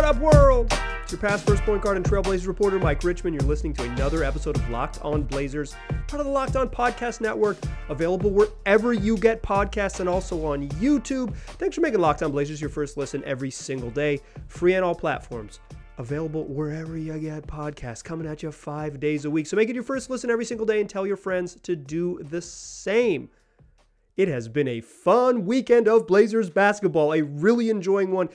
What up, world? It's your past first point guard and Trailblazers reporter, Mike Richmond. You're listening to another episode of Locked On Blazers, part of the Locked On Podcast Network, available wherever you get podcasts and also on YouTube. Thanks for making Locked On Blazers your first listen every single day, free on all platforms. Available wherever you get podcasts, coming at you 5 days a week. So make it your first listen every single day and tell your friends to do the same. It has been a fun weekend of Blazers basketball, a really enjoyable one.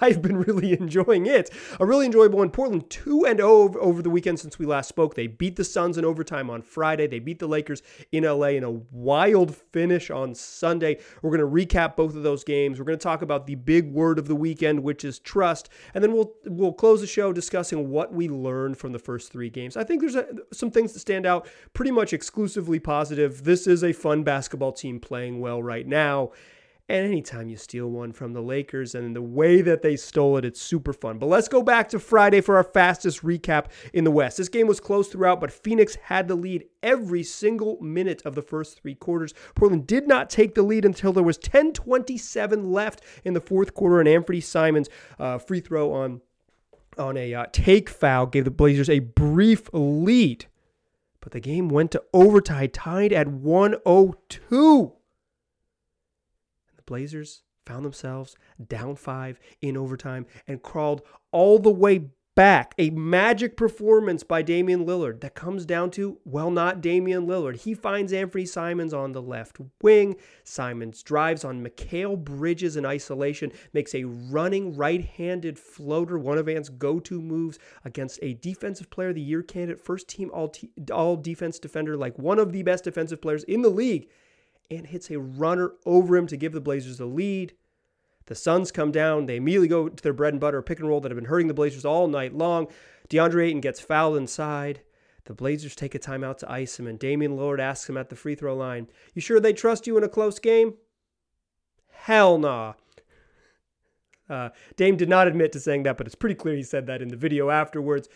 I've been really enjoying it. A really enjoyable one. Portland 2-0 over the weekend since we last spoke. They beat the Suns in overtime on Friday. They beat the Lakers in LA in a wild finish on Sunday. We're going to recap both of those games. We're going to talk about the big word of the weekend, which is trust. And then we'll close the show discussing what we learned from the first three games. I think there's some things that stand out, pretty much exclusively positive. This is a fun basketball team playing well right now. And anytime you steal one from the Lakers and the way that they stole it, it's super fun. But let's go back to Friday for our fastest recap in the West. This game was close throughout, but Phoenix had the lead every single minute of the first three quarters. Portland did not take the lead until there was 10:27 left in the fourth quarter, and Anfernee Simons' free throw on a take foul gave the Blazers a brief lead. But the game went to overtime, tied at 102. Blazers found themselves down 5 in overtime and crawled all the way back. A magic performance by Damian Lillard that comes down to, well, not Damian Lillard. He finds Anfernee Simons on the left wing. Simons drives on Mikhail Bridges in isolation, makes a running right-handed floater, one of Ant's go-to moves against a Defensive Player of the Year candidate, first-team all-defense defender, like one of the best defensive players in the league, and hits a runner over him to give the Blazers the lead. The Suns come down. They immediately go to their bread and butter pick and roll that have been hurting the Blazers all night long. DeAndre Ayton gets fouled inside. The Blazers take a timeout to ice him, and Damian Lillard asks him at the free throw line, "You sure they trust you in a close game?" Hell nah. Dame did not admit to saying that, but it's pretty clear he said that in the video afterwards.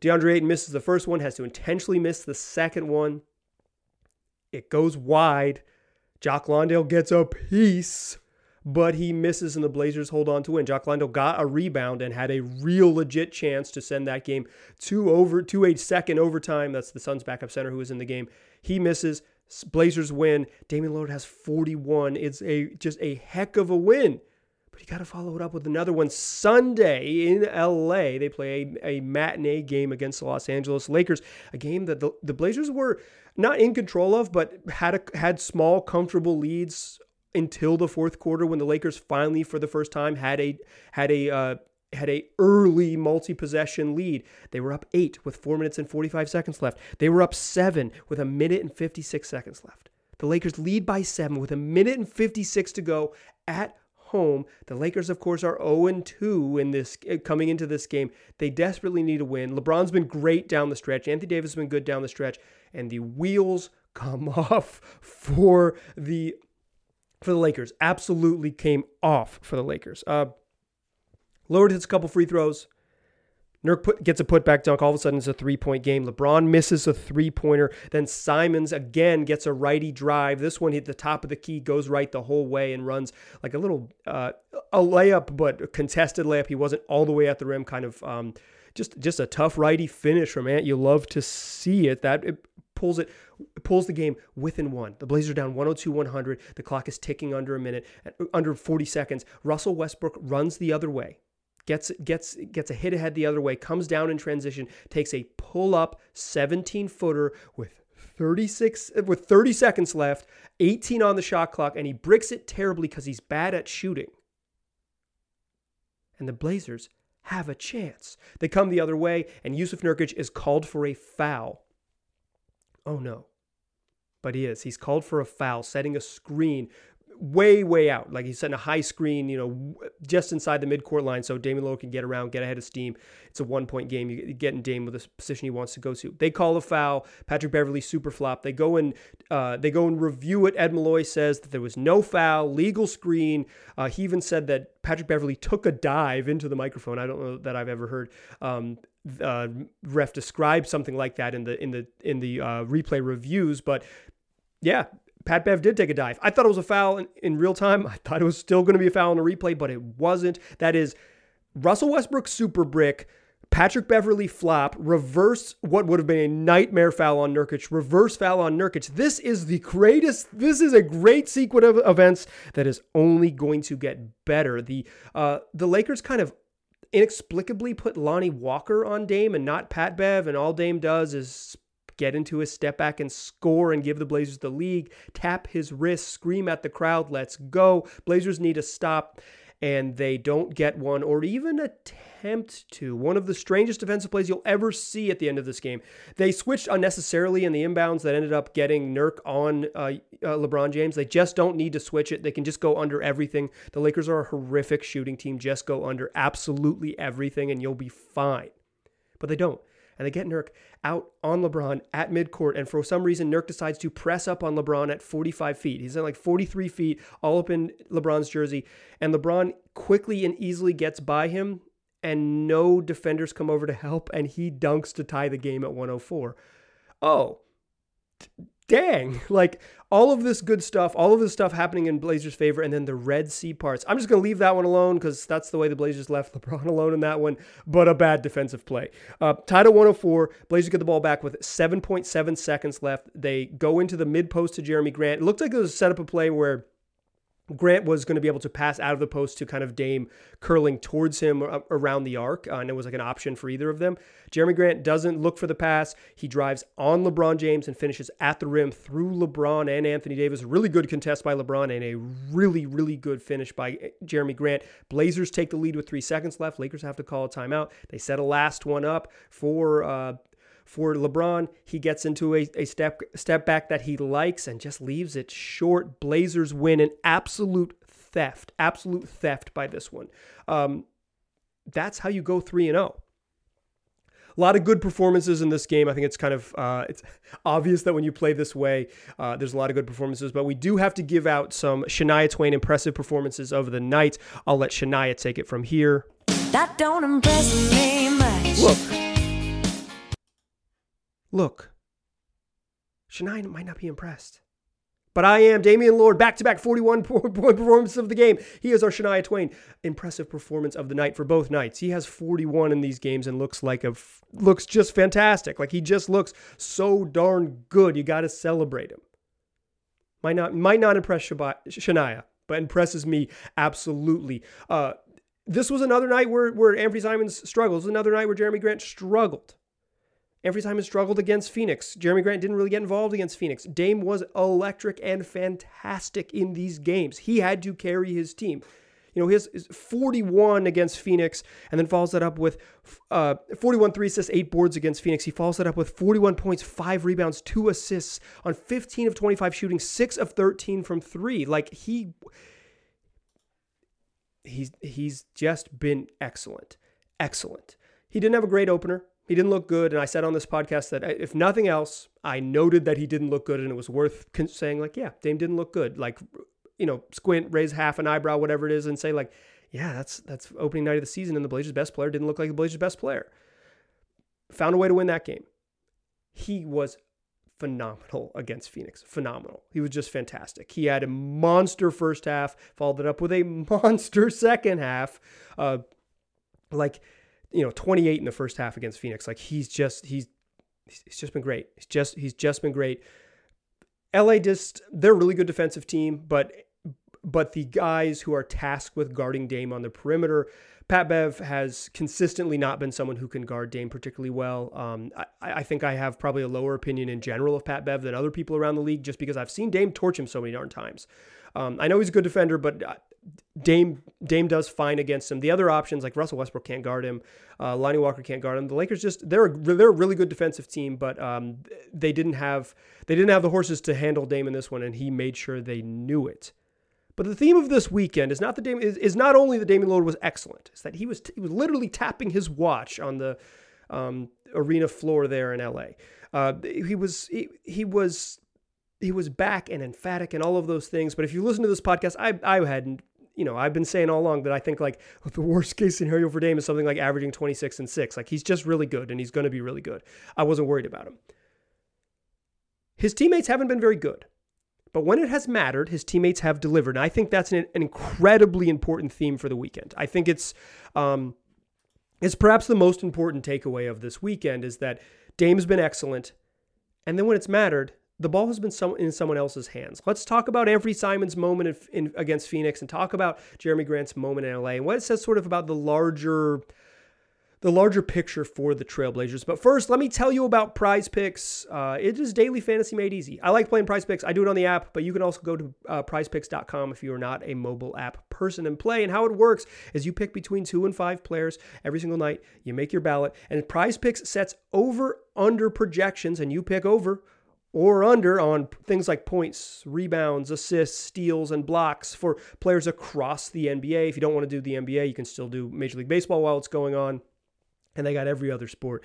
DeAndre Ayton misses the first one, has to intentionally miss the second one. It goes wide. Jock Landale gets a piece, but he misses, and the Blazers hold on to win. Jock Landale got a rebound and had a real legit chance to send that game to a second overtime. That's the Suns' backup center who was in the game. He misses. Blazers win. Damian Lillard has 41. It's just a heck of a win. But you got to follow it up with another one. Sunday in L.A., they play a matinee game against the Los Angeles Lakers, a game that the Blazers were not in control of, but had small, comfortable leads until the fourth quarter when the Lakers finally, for the first time, had a early multi-possession lead. They were up 8 with 4 minutes and 45 seconds left. They were up 7 with a minute and 56 seconds left. The Lakers lead by 7 with a minute and 56 to go at home. The Lakers, of course, are 0-2 in this coming into this game. They desperately need a win. LeBron's been great down the stretch. Anthony Davis has been good down the stretch, and the wheels come off for the Lakers. Absolutely came off for the Lakers. Lillard hits a couple free throws. Nurk gets a putback dunk. All of a sudden, it's a three-point game. LeBron misses a three-pointer. Then Simons again gets a righty drive. This one hit the top of the key, goes right the whole way, and runs like a little a layup, but a contested layup. He wasn't all the way at the rim. Kind of just a tough righty finish from Ant. You love to see it. It pulls the game within one. The Blazers are down 102-100. The clock is ticking under a minute, under 40 seconds. Russell Westbrook runs the other way. Gets a hit ahead the other way, comes down in transition, takes a pull-up 17-footer with 30 seconds left, 18 on the shot clock, and he bricks it terribly because he's bad at shooting. And the Blazers have a chance. They come the other way, and Yusuf Nurkic is called for a foul. Oh, no. But he is. He's called for a foul, setting a screen way out. Like he's setting a high screen, just inside the midcourt line so Damian Lillard can get around, get ahead of steam. It's a one-point game. You get in Dame with a position he wants to go to. They call a foul. Patrick Beverley super flop. They go and review it. Ed Malloy says that there was no foul, legal screen. He even said that Patrick Beverley took a dive into the microphone. I don't know that I've ever heard ref describe something like that in the replay reviews, but yeah. Pat Bev did take a dive. I thought it was a foul in real time. I thought it was still going to be a foul in the replay, but it wasn't. That is Russell Westbrook super brick, Patrick Beverley flop, reverse what would have been a nightmare foul on Nurkic, reverse foul on Nurkic. This is a great sequence of events that is only going to get better. The Lakers kind of inexplicably put Lonnie Walker on Dame and not Pat Bev, and all Dame does is get into a step back and score and give the Blazers the lead, tap his wrist, scream at the crowd, let's go. Blazers need a stop, and they don't get one or even attempt to. One of the strangest defensive plays you'll ever see at the end of this game. They switched unnecessarily in the inbounds that ended up getting Nurk on LeBron James. They just don't need to switch it. They can just go under everything. The Lakers are a horrific shooting team. Just go under absolutely everything and you'll be fine. But they don't. And they get Nurk out on LeBron at midcourt. And for some reason, Nurk decides to press up on LeBron at 45 feet. He's at like 43 feet, all up in LeBron's jersey. And LeBron quickly and easily gets by him. And no defenders come over to help. And he dunks to tie the game at 104. Oh, dang. Like, all of this good stuff, all of this stuff happening in Blazers' favor. And then the Red Sea parts. I'm just going to leave that one alone because that's the way the Blazers left LeBron alone in that one. But a bad defensive play. Tied at 104. Blazers get the ball back with 7.7 seconds left. They go into the mid-post to Jeremy Grant. It looked like it was a setup of play where Grant was going to be able to pass out of the post to kind of Dame curling towards him around the arc, and it was like an option for either of them. Jeremy Grant doesn't look for the pass. He drives on LeBron James and finishes at the rim through LeBron and Anthony Davis. Really good contest by LeBron and a really, really good finish by Jeremy Grant. Blazers take the lead with 3 seconds left. Lakers have to call a timeout. They set a last one up for LeBron. He gets into a step back that he likes and just leaves it short. Blazers win an absolute theft by this one. That's how you go 3-0. A lot of good performances in this game. I think it's kind of it's obvious that when you play this way, there's a lot of good performances. But we do have to give out some Shania Twain impressive performances of the night. I'll let Shania take it from here. That don't impress me much. Look, Shania might not be impressed, but I am. Damian Lillard, back-to-back 41-point performance of the game. He is our Shania Twain. Impressive performance of the night for both nights. He has 41 in these games and looks just fantastic. Like, he just looks so darn good. You got to celebrate him. Might not impress Shania, but impresses me absolutely. This was another night where Anfernee Simons struggled. This was another night where Jeremy Grant struggled. Every time he struggled against Phoenix. Jeremy Grant didn't really get involved against Phoenix. Dame was electric and fantastic in these games. He had to carry his team. You know, his 41 against Phoenix and then follows that up with 41 three assists, 8 boards against Phoenix. He follows that up with 41 points, 5 rebounds, 2 assists on 15 of 25 shooting, 6 of 13 from 3. Like, he's just been excellent. Excellent. He didn't have a great opener. He didn't look good, and I said on this podcast that if nothing else, I noted that he didn't look good, and it was worth saying, like, yeah, Dame didn't look good. Like, you know, squint, raise half an eyebrow, whatever it is, and say, like, yeah, that's opening night of the season, and the Blazers' best player didn't look like the Blazers' best player. Found a way to win that game. He was phenomenal against Phoenix. Phenomenal. He was just fantastic. He had a monster first half, followed it up with a monster second half. 28 in the first half against Phoenix. Like, he's just been great. He's just been great. LA they're a really good defensive team, but the guys who are tasked with guarding Dame on the perimeter, Pat Bev has consistently not been someone who can guard Dame particularly well. I think I have probably a lower opinion in general of Pat Bev than other people around the league, just because I've seen Dame torch him so many darn times. I know he's a good defender, but Dame does fine against him. The other options, like Russell Westbrook can't guard him. Lonnie Walker can't guard him. The Lakers they're a really good defensive team, but they didn't have the horses to handle Dame in this one, and he made sure they knew it. But the theme of this weekend is not only that Damian Lillard was excellent. It's that he was literally tapping his watch on the arena floor there in LA. He was back and emphatic and all of those things. But if you listen to this podcast, I've been saying all along that I think, like, the worst case scenario for Dame is something like averaging 26 and 6. Like, he's just really good and he's going to be really good. I wasn't worried about him. His teammates haven't been very good. But when it has mattered, his teammates have delivered. And I think that's an incredibly important theme for the weekend. I think it's perhaps the most important takeaway of this weekend is that Dame's been excellent. And then when it's mattered, the ball has been in someone else's hands. Let's talk about Anfernee Simons' moment against Phoenix and talk about Jeremy Grant's moment in LA and what it says sort of about the larger picture for the Trailblazers. But first, let me tell you about Prize Picks. It is daily fantasy made easy. I like playing Prize Picks. I do it on the app, but you can also go to prizepicks.com if you are not a mobile app person and play. And how it works is you pick between 2 and 5 players every single night. You make your ballot, and Prize Picks sets over/under projections, and you pick over or under on things like points, rebounds, assists, steals, and blocks for players across the NBA. If you don't want to do the NBA, you can still do Major League Baseball while it's going on. And they got every other sport.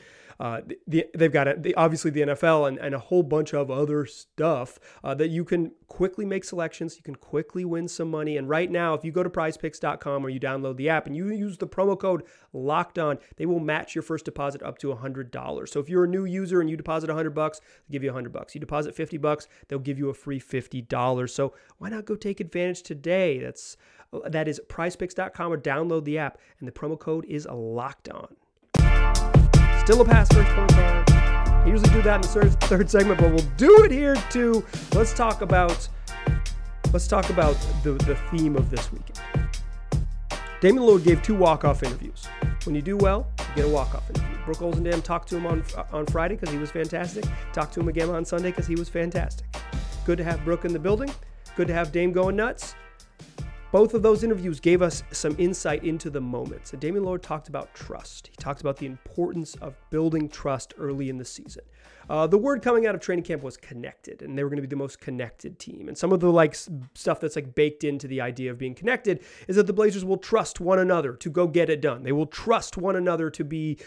They've got obviously the NFL and a whole bunch of other stuff that you can quickly make selections. You can quickly win some money. And right now, if you go to prizepicks.com or you download the app and you use the promo code LOCKEDON, they will match your first deposit up to $100. So if you're a new user and you deposit $100, they'll give you $100. You deposit $50, they'll give you a free $50. So why not go take advantage today? That is prizepicks.com or download the app. And the promo code is LOCKEDON. Still a pass first point guard. I usually do that in the third segment, but we'll do it here too. Let's talk about the theme of this weekend. Damian Lillard gave 2 walk-off interviews. When you do well, you get a walk-off interview. Brooke Olsendam talked to him on Friday because he was fantastic. Talked to him again on Sunday because he was fantastic. Good to have Brooke in the building. Good to have Dame going nuts. Both of those interviews gave us some insight into the moments. And Damian Lillard talked about trust. He talked about the importance of building trust early in the season. The word coming out of training camp was connected, and they were going to be the most connected team. And some of the stuff that's baked into the idea of being connected is that the Blazers will trust one another to go get it done. They will trust one another to be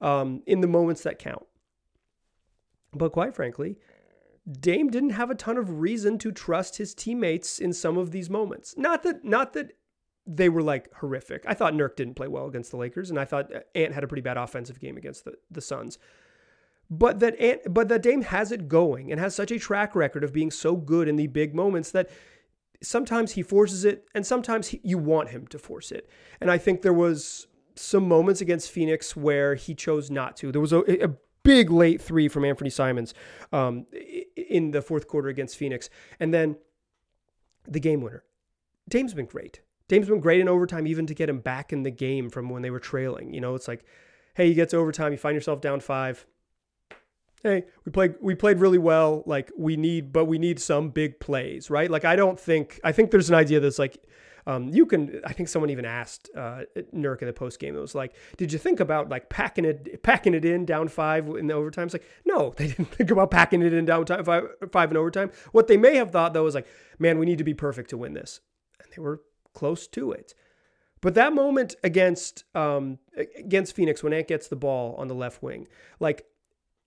in the moments that count. But quite frankly, Dame didn't have a ton of reason to trust his teammates in some of these moments. Not that they were horrific. I thought Nurk didn't play well against the Lakers, and I thought Ant had a pretty bad offensive game against the Suns. But that Dame has it going and has such a track record of being so good in the big moments that sometimes he forces it, and sometimes you want him to force it. And I think there was some moments against Phoenix where he chose not to. There was a big late three from Anfernee Simons in the fourth quarter against Phoenix. And then the game winner. Dame's been great. Dame's been great in overtime, even to get him back in the game from when they were trailing. You know, it's like, hey, you get to overtime, you find yourself down 5. Hey, we played really well. We need some big plays, right? I think there's an idea that's I think someone even asked Nurk in the postgame. It was like, did you think about packing it in down 5 in the overtime? It's like, no, they didn't think about packing it in down 5 in overtime. What they may have thought, though, is man, we need to be perfect to win this. And they were close to it. But that moment against Phoenix when Ant gets the ball on the left wing,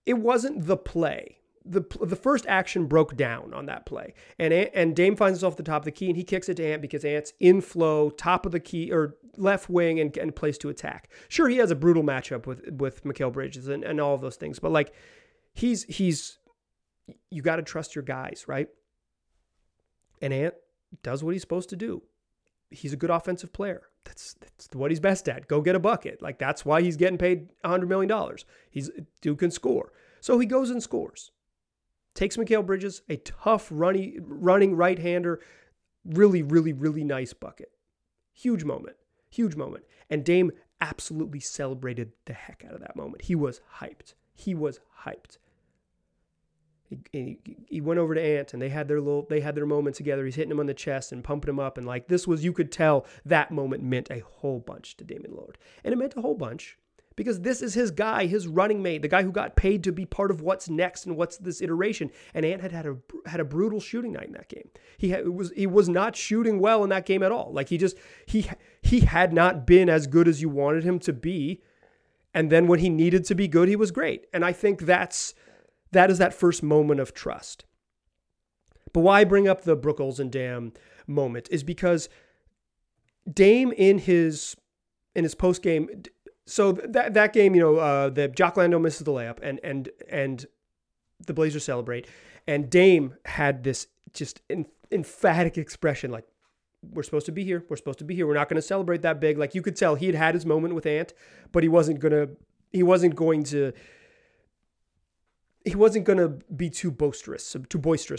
it wasn't the play. The first action broke down on that play, and Dame finds himself at the top of the key, and he kicks it to Ant because Ant's in flow, top of the key or left wing, and place to attack. Sure, he has a brutal matchup with Mikhail Bridges and all of those things, but he's you got to trust your guys, right? And Ant does what he's supposed to do. He's a good offensive player. That's what he's best at. Go get a bucket. That's why he's getting paid $100 million. Dude can score, so he goes and scores. Takes Mikhail Bridges, a tough running right-hander, really, really, really nice bucket. Huge moment. And Dame absolutely celebrated the heck out of that moment. He was hyped. He went over to Ant, and they had their moment together. He's hitting him on the chest and pumping him up, and you could tell that moment meant a whole bunch to Damian Lillard. And it meant a whole bunch, because this is his guy, his running mate, the guy who got paid to be part of what's next and what's this iteration. And Ant had a brutal shooting night in that game. He was not shooting well in that game at all. He had not been as good as you wanted him to be. And then when he needed to be good, he was great. And I think that is that first moment of trust. But why I bring up the Brooke Olsendam moment is because Dame in his post game. So that game, the Jock Landale misses the layup, and the Blazers celebrate, and Dame had this just emphatic expression, like, we're supposed to be here. We're supposed to be here. We're not going to celebrate that big. Like, you could tell he had had his moment with Ant, but he wasn't going to be too boisterous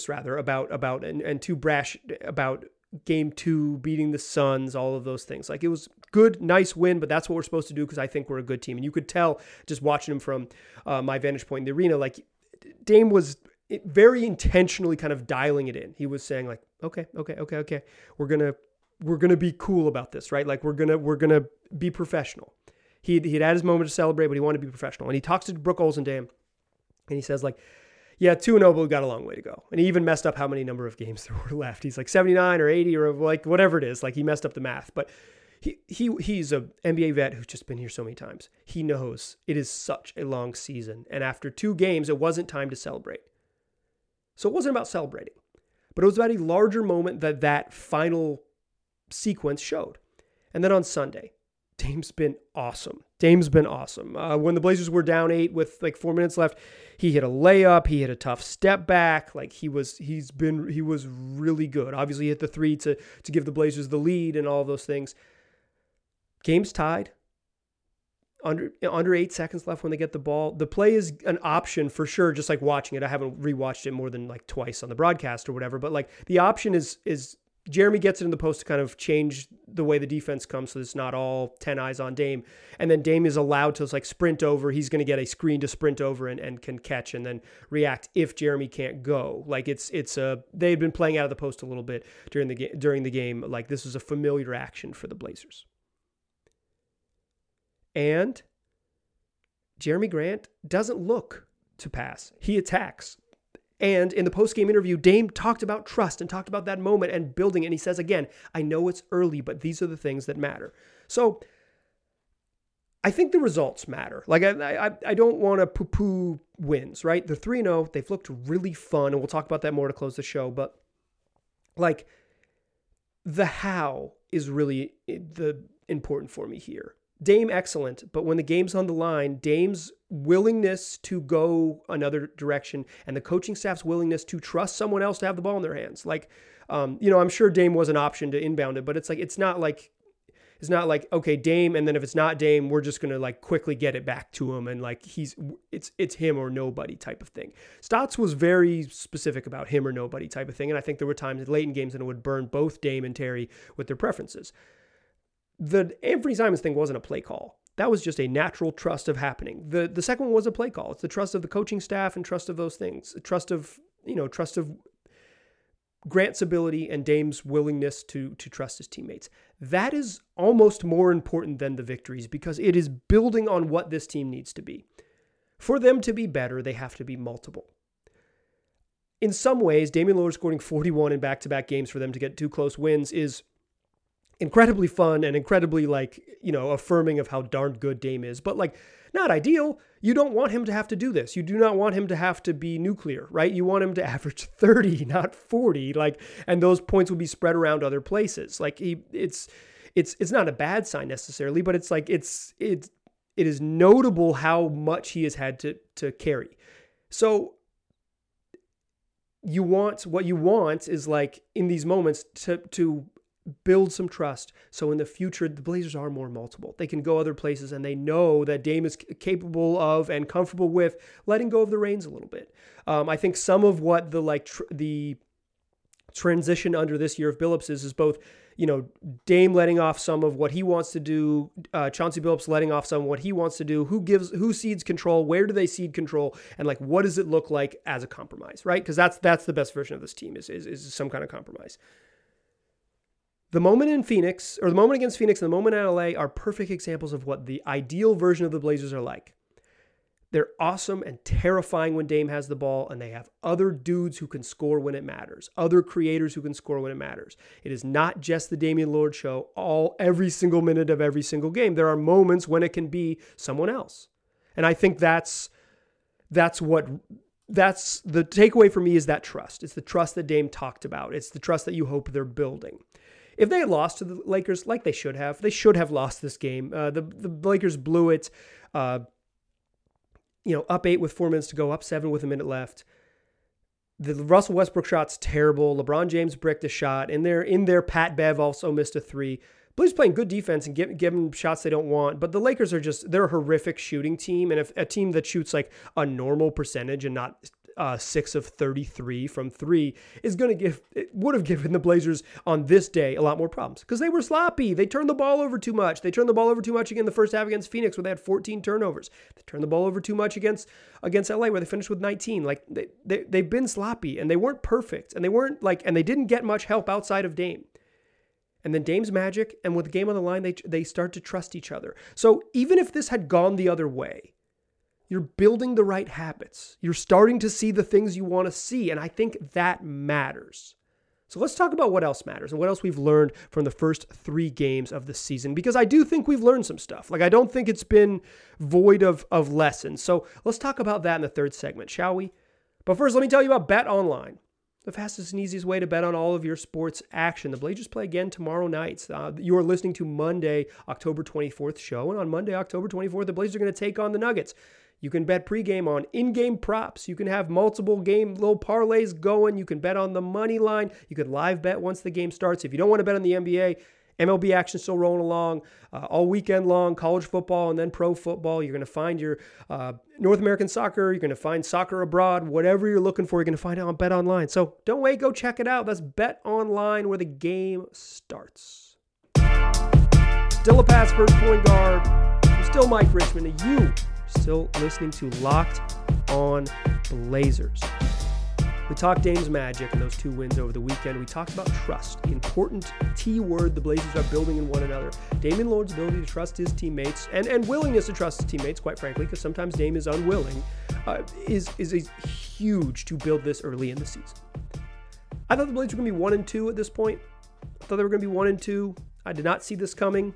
about and too brash about game two, beating the Suns, all of those things. Like, it was good, nice win, but that's what we're supposed to do because I think we're a good team. And you could tell just watching him from my vantage point in the arena, like, Dame was very intentionally kind of dialing it in. He was saying, like, okay. We're going to be cool about this, right? Like, we're going to be professional. He'd had his moment to celebrate, but he wanted to be professional. And he talks to Brooke Olsendam, and he says, like, yeah, 2-0, but we got a long way to go. And he even messed up how many number of games there were left. He's like 79 or 80 or like whatever it is. Like, he messed up the math. But he's an NBA vet who's just been here so many times. He knows it is such a long season. And after two games, it wasn't time to celebrate. So it wasn't about celebrating. But it was about a larger moment that final sequence showed. And then on Sunday, Dame's been awesome. When the Blazers were down 8 with like 4 minutes left, he hit a layup. He hit a tough step back. Like, he was really good. Obviously, he hit the three to give the Blazers the lead and all those things. Game's tied. Under 8 seconds left when they get the ball. The play is an option for sure, just like watching it. I haven't rewatched it more than like twice on the broadcast or whatever, but like the option is Jeremy gets it in the post to kind of change the way the defense comes so it's not all 10 eyes on Dame. And then Dame is allowed to like sprint over. He's going to get a screen to sprint over and can catch and then react if Jeremy can't go. Like they had been playing out of the post a little bit during the game. Like this was a familiar action for the Blazers. And Jeremy Grant doesn't look to pass. He attacks. And in the post-game interview, Dame talked about trust and talked about that moment and building it. And he says, again, I know it's early, but these are the things that matter. So I think the results matter. Like I don't want to poo-poo wins, right? The 3-0, they've looked really fun. And we'll talk about that more to close the show. But like the how is really the important for me here. Dame excellent, but when the game's on the line, Dame's willingness to go another direction and the coaching staff's willingness to trust someone else to have the ball in their hands. Like, I'm sure Dame was an option to inbound it, but it's not like, okay, Dame. And then if it's not Dame, we're just going to like quickly get it back to him. And like, it's him or nobody type of thing. Stotts was very specific about him or nobody type of thing. And I think there were times late in games and it would burn both Dame and Terry with their preferences. The Anfernee Simons thing wasn't a play call. That was just a natural trust of happening. The second one was a play call. It's the trust of the coaching staff and trust of those things. Trust of Grant's ability and Dame's willingness to trust his teammates. That is almost more important than the victories because it is building on what this team needs to be. For them to be better, they have to be multiple. In some ways, Damian Lillard scoring 41 in back-to-back games for them to get two close wins is incredibly fun and incredibly affirming of how darn good Dame is, but like not ideal. You don't want him to have to do this. You do not want him to have to be nuclear, right? You want him to average 30, not 40, like, and those points will be spread around other places. Like it's not a bad sign necessarily, but it's like, it is notable how much he has had to carry. So what you want is like in these moments to build some trust. So in the future, the Blazers are more multiple. They can go other places and they know that Dame is capable of and comfortable with letting go of the reins a little bit. I think some of what the transition under this year of Billups is both, Dame letting off some of what he wants to do, Chauncey Billups letting off some of what he wants to do, who cedes control, where do they cede control, and like, what does it look like as a compromise, right? Because that's the best version of this team is some kind of compromise. The moment in Phoenix, or the moment against Phoenix and the moment in LA are perfect examples of what the ideal version of the Blazers are like. They're awesome and terrifying when Dame has the ball, and they have other dudes who can score when it matters, other creators who can score when it matters. It is not just the Damian Lillard show every single minute of every single game. There are moments when it can be someone else. And I think that's the takeaway for me is that trust. It's the trust that Dame talked about. It's the trust that you hope they're building. If they had lost to the Lakers, like they should have lost this game. The Lakers blew it, up 8 with 4 minutes to go, up 7 with a minute left. The Russell Westbrook shot's terrible. LeBron James bricked a shot. In there, Pat Bev also missed a three. Blazers playing good defense and giving shots they don't want, but the Lakers are just, they're a horrific shooting team. And if a team that shoots like a normal percentage and not 6 of 33 from 3 is going to give, it would have given the Blazers on this day a lot more problems because they were sloppy. They turned the ball over too much. They turned the ball over too much again the first half against Phoenix where they had 14 turnovers. They turned the ball over too much against LA where they finished with 19. Like they've been sloppy and they weren't perfect and they weren't like, and they didn't get much help outside of Dame. And then Dame's magic, and with the game on the line, they start to trust each other. So even if this had gone the other way, you're building the right habits. You're starting to see the things you want to see, and I think that matters. So let's talk about what else matters and what else we've learned from the first three games of the season, because I do think we've learned some stuff. Like, I don't think it's been void of lessons. So let's talk about that in the third segment, shall we? But first, let me tell you about BetOnline. The fastest and easiest way to bet on all of your sports action. The Blazers play again tomorrow night. You are listening to Monday, October 24th show. And on Monday, October 24th, the Blazers are going to take on the Nuggets. You can bet pregame on in-game props. You can have multiple game little parlays going. You can bet on the money line. You can live bet once the game starts. If you don't want to bet on the NBA, MLB action still rolling along all weekend long, college football and then pro football. You're going to find your North American soccer. You're going to find soccer abroad. Whatever you're looking for, you're going to find it on BetOnline. So don't wait. Go check it out. That's BetOnline, where the game starts. Still a Passford point guard. I'm still Mike Richmond. And you are still listening to Locked On Blazers. We talked Dame's magic and those two wins over the weekend. We talked about trust, the important T word the Blazers are building in one another. Damian Lillard's ability to trust his teammates and willingness to trust his teammates, quite frankly, because sometimes Dame is unwilling, is huge to build this early in the season. I thought the Blazers were going to be 1-2 at this point. I thought they were going to be 1-2. I did not see this coming.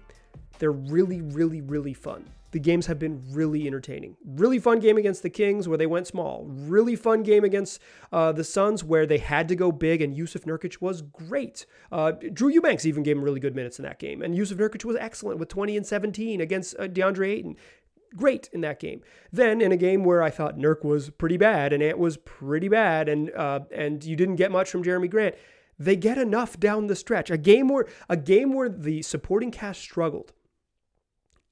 They're really, really, really fun. The games have been really entertaining. Really fun game against the Kings where they went small. Really fun game against the Suns where they had to go big and Yusuf Nurkic was great. Drew Eubanks even gave him really good minutes in that game. And Yusuf Nurkic was excellent with 20 and 17 against DeAndre Ayton. Great in that game. Then in a game where I thought Nurk was pretty bad and Ant was pretty bad and you didn't get much from Jeremy Grant, they get enough down the stretch. A game where the supporting cast struggled.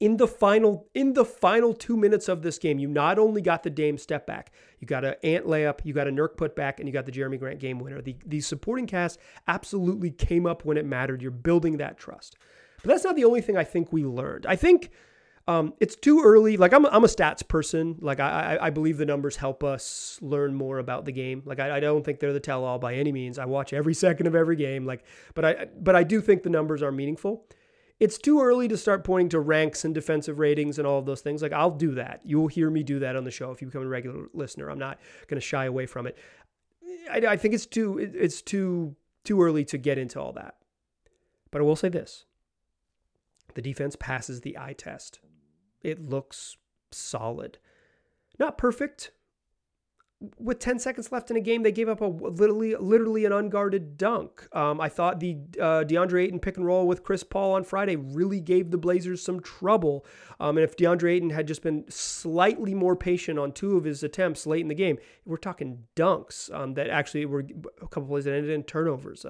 In the final 2 minutes of this game, you not only got the Dame step back, you got an Ant layup, you got a Nurk put back, and you got the Jeremy Grant game winner. The supporting cast absolutely came up when it mattered. You're building that trust. But that's not the only thing I think we learned. I think it's too early. Like, I'm a stats person. Like, I believe the numbers help us learn more about the game. Like, I don't think they're the tell-all by any means. I watch every second of every game. Like, but I do think the numbers are meaningful. It's too early to start pointing to ranks and defensive ratings and all of those things. Like, I'll do that. You will hear me do that on the show if you become a regular listener. I'm not going to shy away from it. I think it's too early to get into all that. But I will say this. The defense passes the eye test. It looks solid. Not perfect. With 10 seconds left in a game, they gave up literally an unguarded dunk. I thought the DeAndre Ayton pick and roll with Chris Paul on Friday really gave the Blazers some trouble. And if DeAndre Ayton had just been slightly more patient on two of his attempts late in the game, we're talking dunks that actually were a couple plays that ended in turnovers.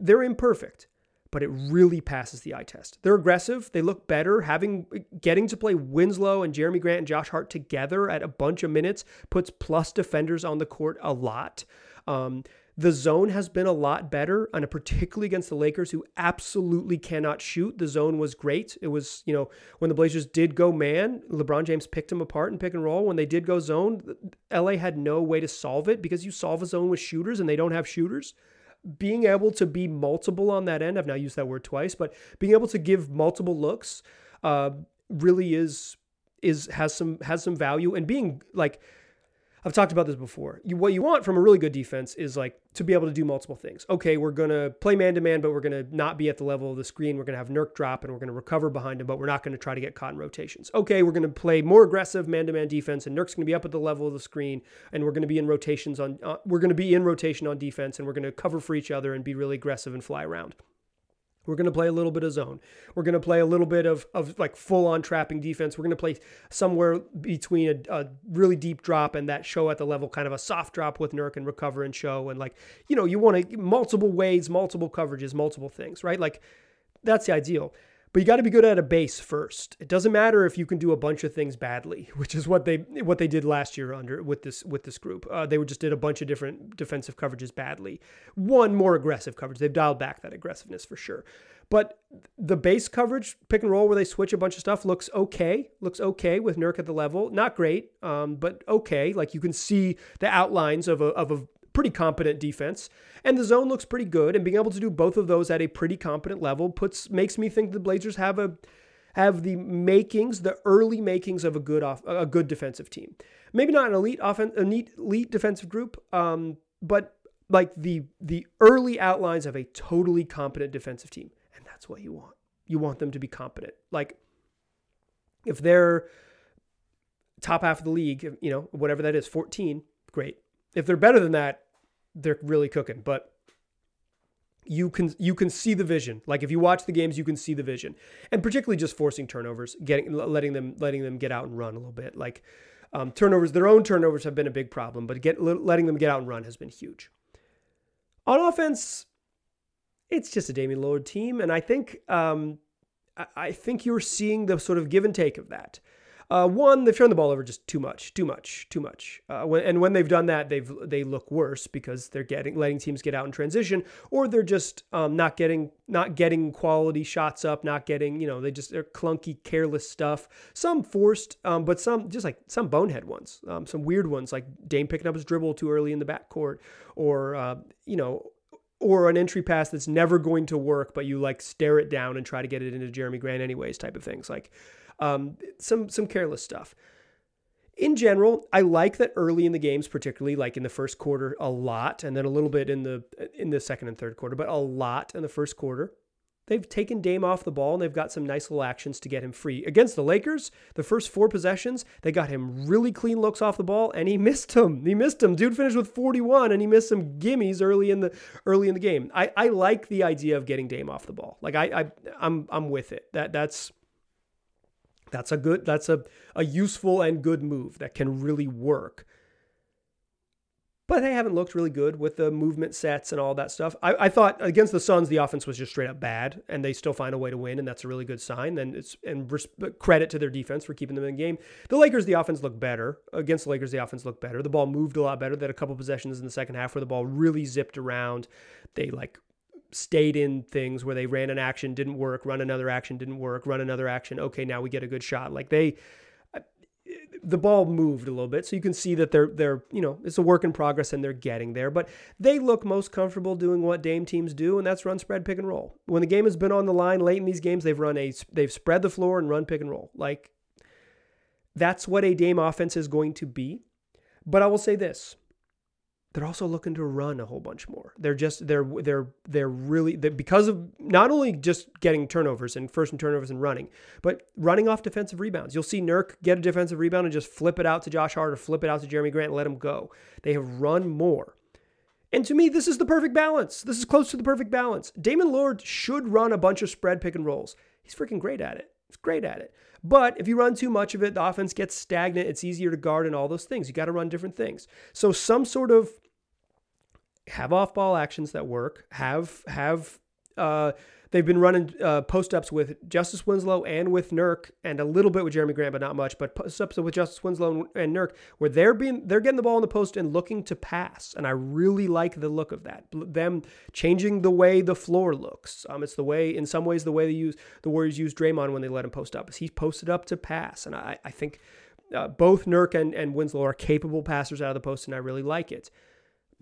They're imperfect, but it really passes the eye test. They're aggressive. They look better. Getting to play Winslow and Jeremy Grant and Josh Hart together at a bunch of minutes puts plus defenders on the court a lot. The zone has been a lot better, and particularly against the Lakers, who absolutely cannot shoot. The zone was great. It was, you know, when the Blazers did go man, LeBron James picked him apart in pick and roll. When they did go zone, LA had no way to solve it because you solve a zone with shooters and they don't have shooters. Being able to be multiple on that end, I've now used that word twice, but being able to give multiple looks really has some value. And being like, I've talked about this before. What you want from a really good defense is like to be able to do multiple things. Okay, we're going to play man-to-man, but we're going to not be at the level of the screen. We're going to have Nurk drop and we're going to recover behind him, but we're not going to try to get caught in rotations. Okay, we're going to play more aggressive man-to-man defense and Nurk's going to be up at the level of the screen and we're going to be in rotations on we're going to be in rotation on defense and we're going to cover for each other and be really aggressive and fly around. We're going to play a little bit of zone. We're going to play a little bit of like full-on trapping defense. We're going to play somewhere between a really deep drop and that show at the level, kind of a soft drop with Nurk and recover and show. And like, you know, you want to multiple ways, multiple coverages, multiple things, right? Like that's the ideal. But you got to be good at a base first. It doesn't matter if you can do a bunch of things badly, which is what they did last year under with this group. They just did a bunch of different defensive coverages badly. One more aggressive coverage. They've dialed back that aggressiveness for sure. But the base coverage, pick and roll, where they switch a bunch of stuff, looks okay with Nurk at the level. Not great, but okay. Like you can see the outlines of a pretty competent defense, and the zone looks pretty good. And being able to do both of those at a pretty competent level makes me think the Blazers have the makings, the early makings of a good defensive team. Maybe not an elite defensive group, but like the early outlines of a totally competent defensive team, and that's what you want. You want them to be competent. Like if they're top half of the league, you know, whatever that is, 14, great. If they're better than that, they're really cooking. But you can see the vision. Like if you watch the games, you can see the vision, and particularly just forcing turnovers, letting them get out and run a little bit. Like turnovers, their own turnovers have been a big problem, but letting them get out and run has been huge. On offense, it's just a Damian Lillard team, and I think you're seeing the sort of give and take of that. One, they've turned the ball over just too much. When they've done that, they look worse because they're letting teams get out in transition, or they're just not getting quality shots up, they're clunky, careless stuff. Some forced, but some just like some bonehead ones, some weird ones like Dame picking up his dribble too early in the backcourt, or an entry pass that's never going to work, but you like stare it down and try to get it into Jeremy Grant anyways, type of things like. Some careless stuff. In general, I like that early in the games, particularly like in the first quarter a lot, and then a little bit in the second and third quarter, but a lot in the first quarter. They've taken Dame off the ball, and they've got some nice little actions to get him free. Against the Lakers, the first 4 possessions, they got him really clean looks off the ball, and he missed them. Dude finished with 41, and he missed some gimmies early in the game. I like the idea of getting Dame off the ball. Like I'm with it. That's a useful and good move that can really work. But they haven't looked really good with the movement sets and all that stuff. I thought against the Suns, the offense was just straight up bad, and they still find a way to win, and that's a really good sign. Credit to their defense for keeping them in the game. Against the Lakers, the offense looked better. The ball moved a lot better. They had a couple possessions in the second half where the ball really zipped around. They stayed in things where they ran an action, didn't work, run another action, didn't work, run another action. Okay, now we get a good shot. Like the ball moved a little bit. So you can see that they're, you know, it's a work in progress and they're getting there, but they look most comfortable doing what Dame teams do. And that's run, spread, pick and roll. When the game has been on the line late in these games, they've spread the floor and run pick and roll. Like that's what a Dame offense is going to be. But I will say this. They're also looking to run a whole bunch more. They're really because of not only just getting turnovers and first and turnovers and running, but running off defensive rebounds. You'll see Nurk get a defensive rebound and just flip it out to Josh Hart or flip it out to Jeremy Grant and let him go. They have run more. And to me, this is the perfect balance. This is close to the perfect balance. Damian Lillard should run a bunch of spread pick and rolls. He's freaking great at it. He's great at it. But if you run too much of it, the offense gets stagnant. It's easier to guard and all those things. You got to run different things. So some sort of have off-ball actions that work. They've been running post-ups with Justice Winslow and with Nurk, and a little bit with Jeremy Grant, but not much. But post-ups with Justice Winslow and Nurk, where they're getting the ball in the post and looking to pass. And I really like the look of that. Them changing the way the floor looks. It's the way, in some ways, the way the Warriors use Draymond when they let him post up. Is he posted up to pass? And I think both Nurk and Winslow are capable passers out of the post, and I really like it.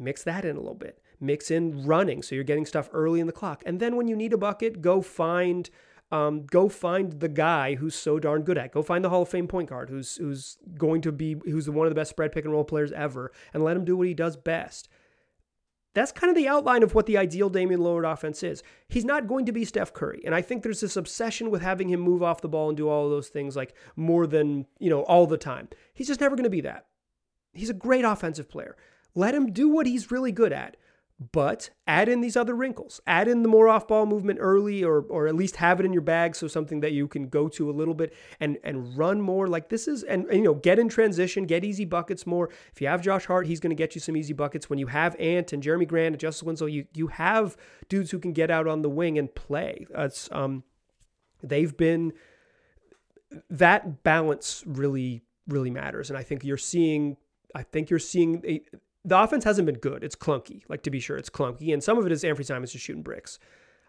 Mix that in a little bit. Mix in running, so you're getting stuff early in the clock. And then when you need a bucket, go find the guy who's so darn good at it. Go find the Hall of Fame point guard who's one of the best spread pick and roll players ever, and let him do what he does best. That's kind of the outline of what the ideal Damian Lillard offense is. He's not going to be Steph Curry, and I think there's this obsession with having him move off the ball and do all of those things like more than, you know, all the time. He's just never going to be that. He's a great offensive player. Let him do what he's really good at. But add in these other wrinkles. Add in the more off-ball movement early, or at least have it in your bag, so something that you can go to a little bit and run more. Like this is, and you know, get in transition, get easy buckets more. If you have Josh Hart, he's going to get you some easy buckets. When you have Ant and Jeremy Grant and Justice Winslow, you have dudes who can get out on the wing and play. It's, they've been, that balance really, really matters. And I think you're seeing the offense hasn't been good. It's clunky. Like, to be sure, it's clunky. And some of it is Anfernee Simons just shooting bricks.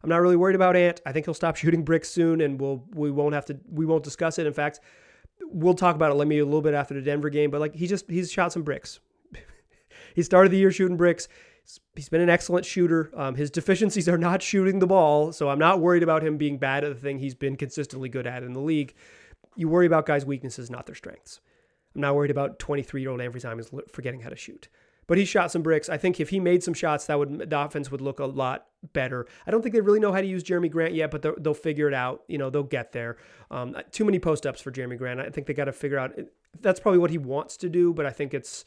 I'm not really worried about Ant. I think he'll stop shooting bricks soon, and we won't discuss it. In fact, we'll talk about it maybe a little bit after the Denver game, but like he's shot some bricks. He started the year shooting bricks. He's been an excellent shooter. His deficiencies are not shooting the ball, so I'm not worried about him being bad at the thing he's been consistently good at in the league. You worry about guys' weaknesses, not their strengths. I'm not worried about 23-year-old Anfernee Simons forgetting how to shoot. But he shot some bricks. I think if he made some shots, the offense would look a lot better. I don't think they really know how to use Jeremy Grant yet, but they'll figure it out. You know, they'll get there. Too many post-ups for Jeremy Grant. I think they got to figure out. That's probably what he wants to do, but I think it's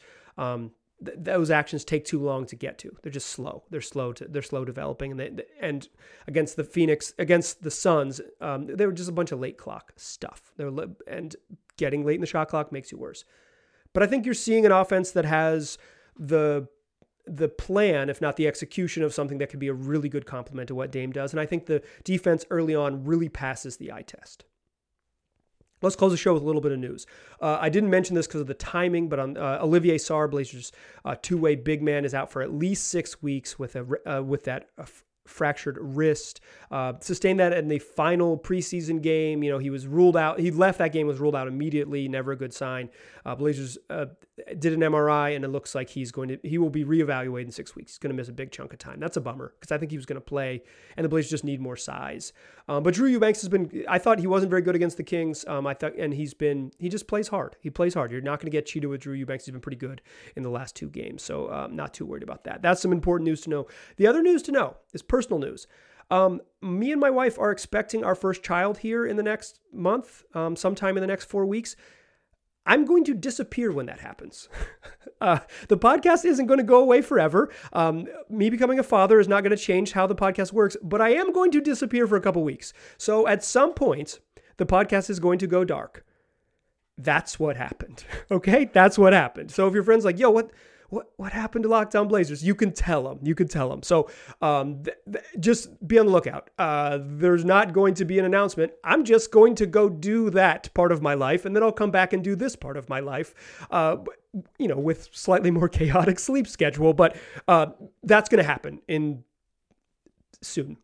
those actions take too long to get to. They're just slow. They're slow developing. And against the Phoenix, against the Suns, they were just a bunch of late clock stuff. And getting late in the shot clock makes you worse. But I think you're seeing an offense that has the plan, if not the execution, of something that could be a really good complement to what Dame does. And I think the defense early on really passes the eye test. Let's close the show with a little bit of news. I didn't mention this because of the timing, but Olivier Saar, Blazers' two-way big man, is out for at least 6 weeks with that fractured wrist. Sustained that in the final preseason game. You know, he was ruled out. He left that game, was ruled out immediately. Never a good sign. Blazers did an MRI, and it looks like he will be reevaluated in 6 weeks. He's going to miss a big chunk of time. That's a bummer because I think he was going to play, and the Blazers just need more size. But Drew Eubanks I thought he wasn't very good against the Kings. He just plays hard. He plays hard. You're not going to get cheated with Drew Eubanks. He's been pretty good in the last two games. So not too worried about that. That's some important news to know. The other news to know is personal news. Me and my wife are expecting our first child here in the next month, sometime in the next 4 weeks. I'm going to disappear when that happens. The podcast isn't going to go away forever. Me becoming a father is not going to change how the podcast works, but I am going to disappear for a couple weeks. So at some point, the podcast is going to go dark. That's what happened. Okay? That's what happened. So if your friend's like, yo, what happened to Locked On Blazers? You can tell them. So just be on the lookout. There's not going to be an announcement. I'm just going to go do that part of my life, and then I'll come back and do this part of my life, you know, with slightly more chaotic sleep schedule. But that's going to happen soon.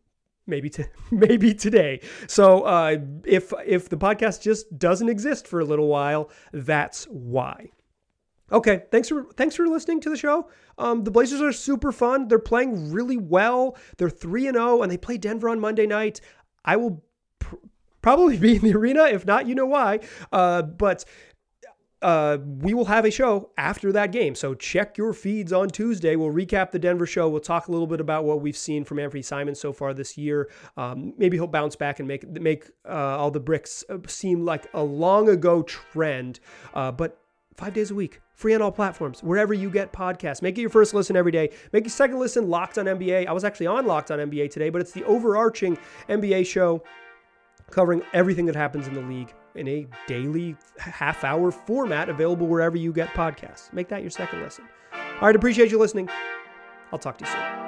Maybe today. So if the podcast just doesn't exist for a little while, that's why. Okay, thanks for listening to the show. The Blazers are super fun. They're playing really well. They're 3-0, and they play Denver on Monday night. I will probably be in the arena. If not, you know why. But we will have a show after that game. So check your feeds on Tuesday. We'll recap the Denver show. We'll talk a little bit about what we've seen from Anfernee Simons so far this year. Maybe he'll bounce back and make all the bricks seem like a long-ago trend. But 5 days a week, free on all platforms, wherever you get podcasts. Make it your first listen every day. Make your second listen Locked On NBA. I was actually on Locked On NBA today, but it's the overarching NBA show covering everything that happens in the league in a daily half-hour format available wherever you get podcasts. Make that your second listen. All right, appreciate you listening. I'll talk to you soon.